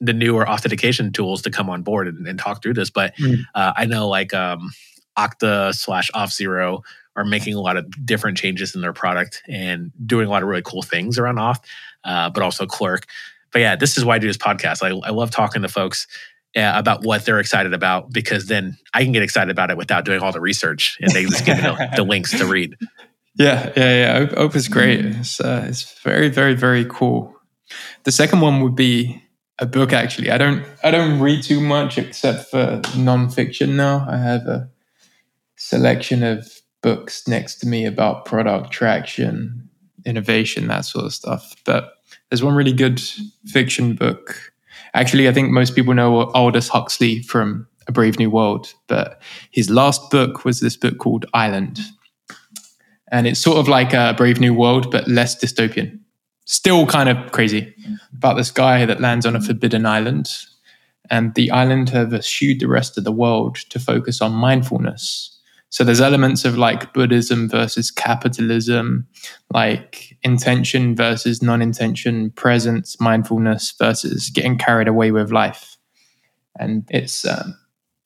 the newer authentication tools to come on board and, and talk through this, but hmm. uh, I know like. Um, Okta slash Auth zero are making a lot of different changes in their product and doing a lot of really cool things around Auth, uh, but also Clerk. But yeah, this is why I do this podcast. I, I love talking to folks uh, about what they're excited about because then I can get excited about it without doing all the research and they just give me the, the links to read. Yeah, yeah, yeah. O P A is great. It's, uh, it's very, very, very cool. The second one would be a book, actually. I don't, I don't read too much except for nonfiction now. I have a selection of books next to me about product traction, innovation, that sort of stuff. But there's one really good fiction book. Actually, I think most people know Aldous Huxley from A Brave New World, but his last book was this book called Island. And it's sort of like A Brave New World, but less dystopian. Still kind of crazy about this guy that lands on a forbidden island. And the island have eschewed the rest of the world to focus on mindfulness. So there's elements of like Buddhism versus capitalism, like intention versus non-intention, presence, mindfulness versus getting carried away with life. And it's um,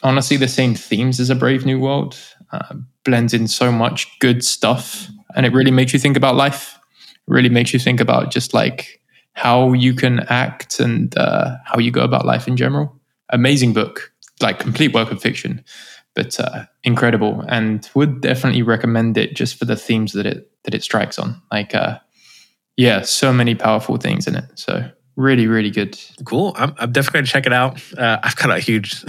honestly the same themes as A Brave New World, uh, blends in so much good stuff. And it really makes you think about life. It really makes you think about just like how you can act and uh, how you go about life in general. Amazing book, like complete work of fiction. But uh, incredible, and would definitely recommend it just for the themes that it that it strikes on. Like, uh, yeah, so many powerful things in it. So really, really good. Cool. I'm, I'm definitely going to check it out. Uh, I've got a huge,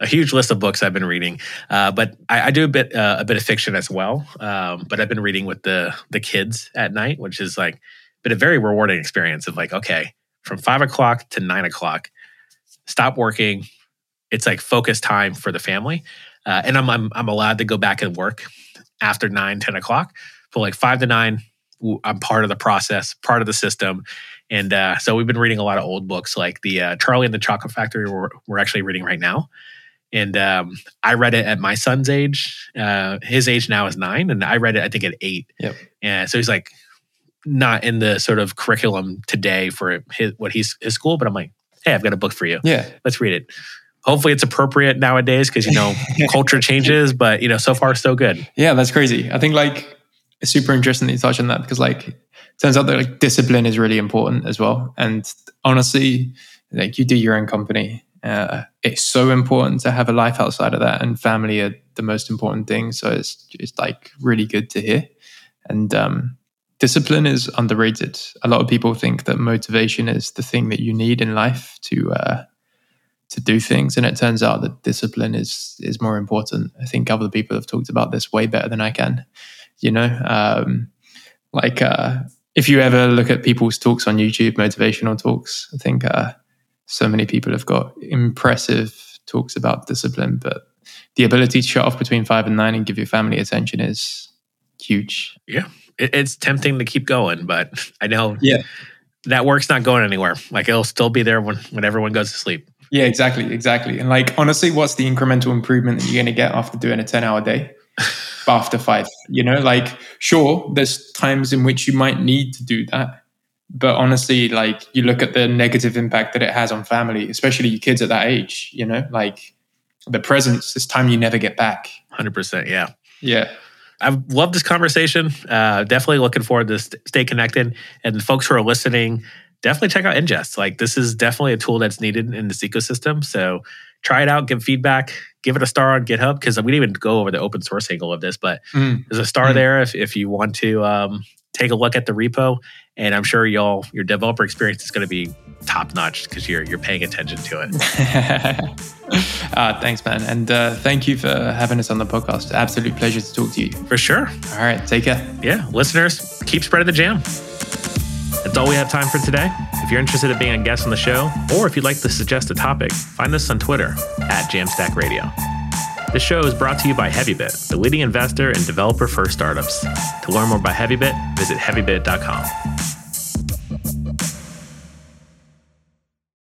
a huge list of books I've been reading, uh, but I, I do a bit uh, a bit of fiction as well. Um, but I've been reading with the the kids at night, which is like been a very rewarding experience. Of like, okay, from five o'clock to nine o'clock, stop working. It's like focus time for the family. Uh, and I'm, I'm I'm allowed to go back and work after nine, ten o'clock. But like five to nine, I'm part of the process, part of the system. And uh, so we've been reading a lot of old books like the uh, Charlie and the Chocolate Factory we're, we're actually reading right now. And um, I read it at my son's age. Uh, his age now is nine. And I read it, I think, at eight. Yep. And so he's like not in the sort of curriculum today for his, what he's, his school. But I'm like, hey, I've got a book for you. Yeah. Let's read it. Hopefully it's appropriate nowadays because, you know, culture changes, but, you know, so far so good. Yeah, that's crazy. I think like it's super interesting that you touch on that because like it turns out that like discipline is really important as well. And honestly, like you do your own company. Uh, it's so important to have a life outside of that, and family are the most important thing. So it's it's like really good to hear. And um, discipline is underrated. A lot of people think that motivation is the thing that you need in life to uh, to do things, and it turns out that discipline is is more important. I think other people have talked about this way better than I can. You know, um, like uh, if you ever look at people's talks on YouTube, motivational talks, I think. Uh, So many people have got impressive talks about discipline, but the ability to shut off between five and nine and give your family attention is huge. Yeah. It's tempting to keep going, but I know yeah. that work's not going anywhere. Like it'll still be there when, when everyone goes to sleep. Yeah, exactly. Exactly. And like, honestly, what's the incremental improvement that you're going to get after doing a ten hour day after five? You know, like sure, there's times in which you might need to do that. But honestly, like you look at the negative impact that it has on family, especially your kids at that age, you know, like the presence, this time you never get back. one hundred percent. Yeah. Yeah. I've loved this conversation. Uh, definitely looking forward to st- stay connected. And the folks who are listening, definitely check out Inngest. Like this is definitely a tool that's needed in this ecosystem. So try it out, give feedback, give it a star on GitHub, because we didn't even go over the open source angle of this, but mm. there's a star mm. there if, if you want to... Um, take a look at the repo, and I'm sure y'all your developer experience is going to be top notch because you're you're paying attention to it. uh, thanks, man, and uh, thank you for having us on the podcast. Absolute pleasure to talk to you. For sure. All right, take care. Yeah, listeners, keep spreading the jam. That's all we have time for today. If you're interested in being a guest on the show, or if you'd like to suggest a topic, find us on Twitter at Jamstack Radio. This show is brought to you by Heavybit, the leading investor in developer-first startups. To learn more about Heavybit, visit heavybit dot com.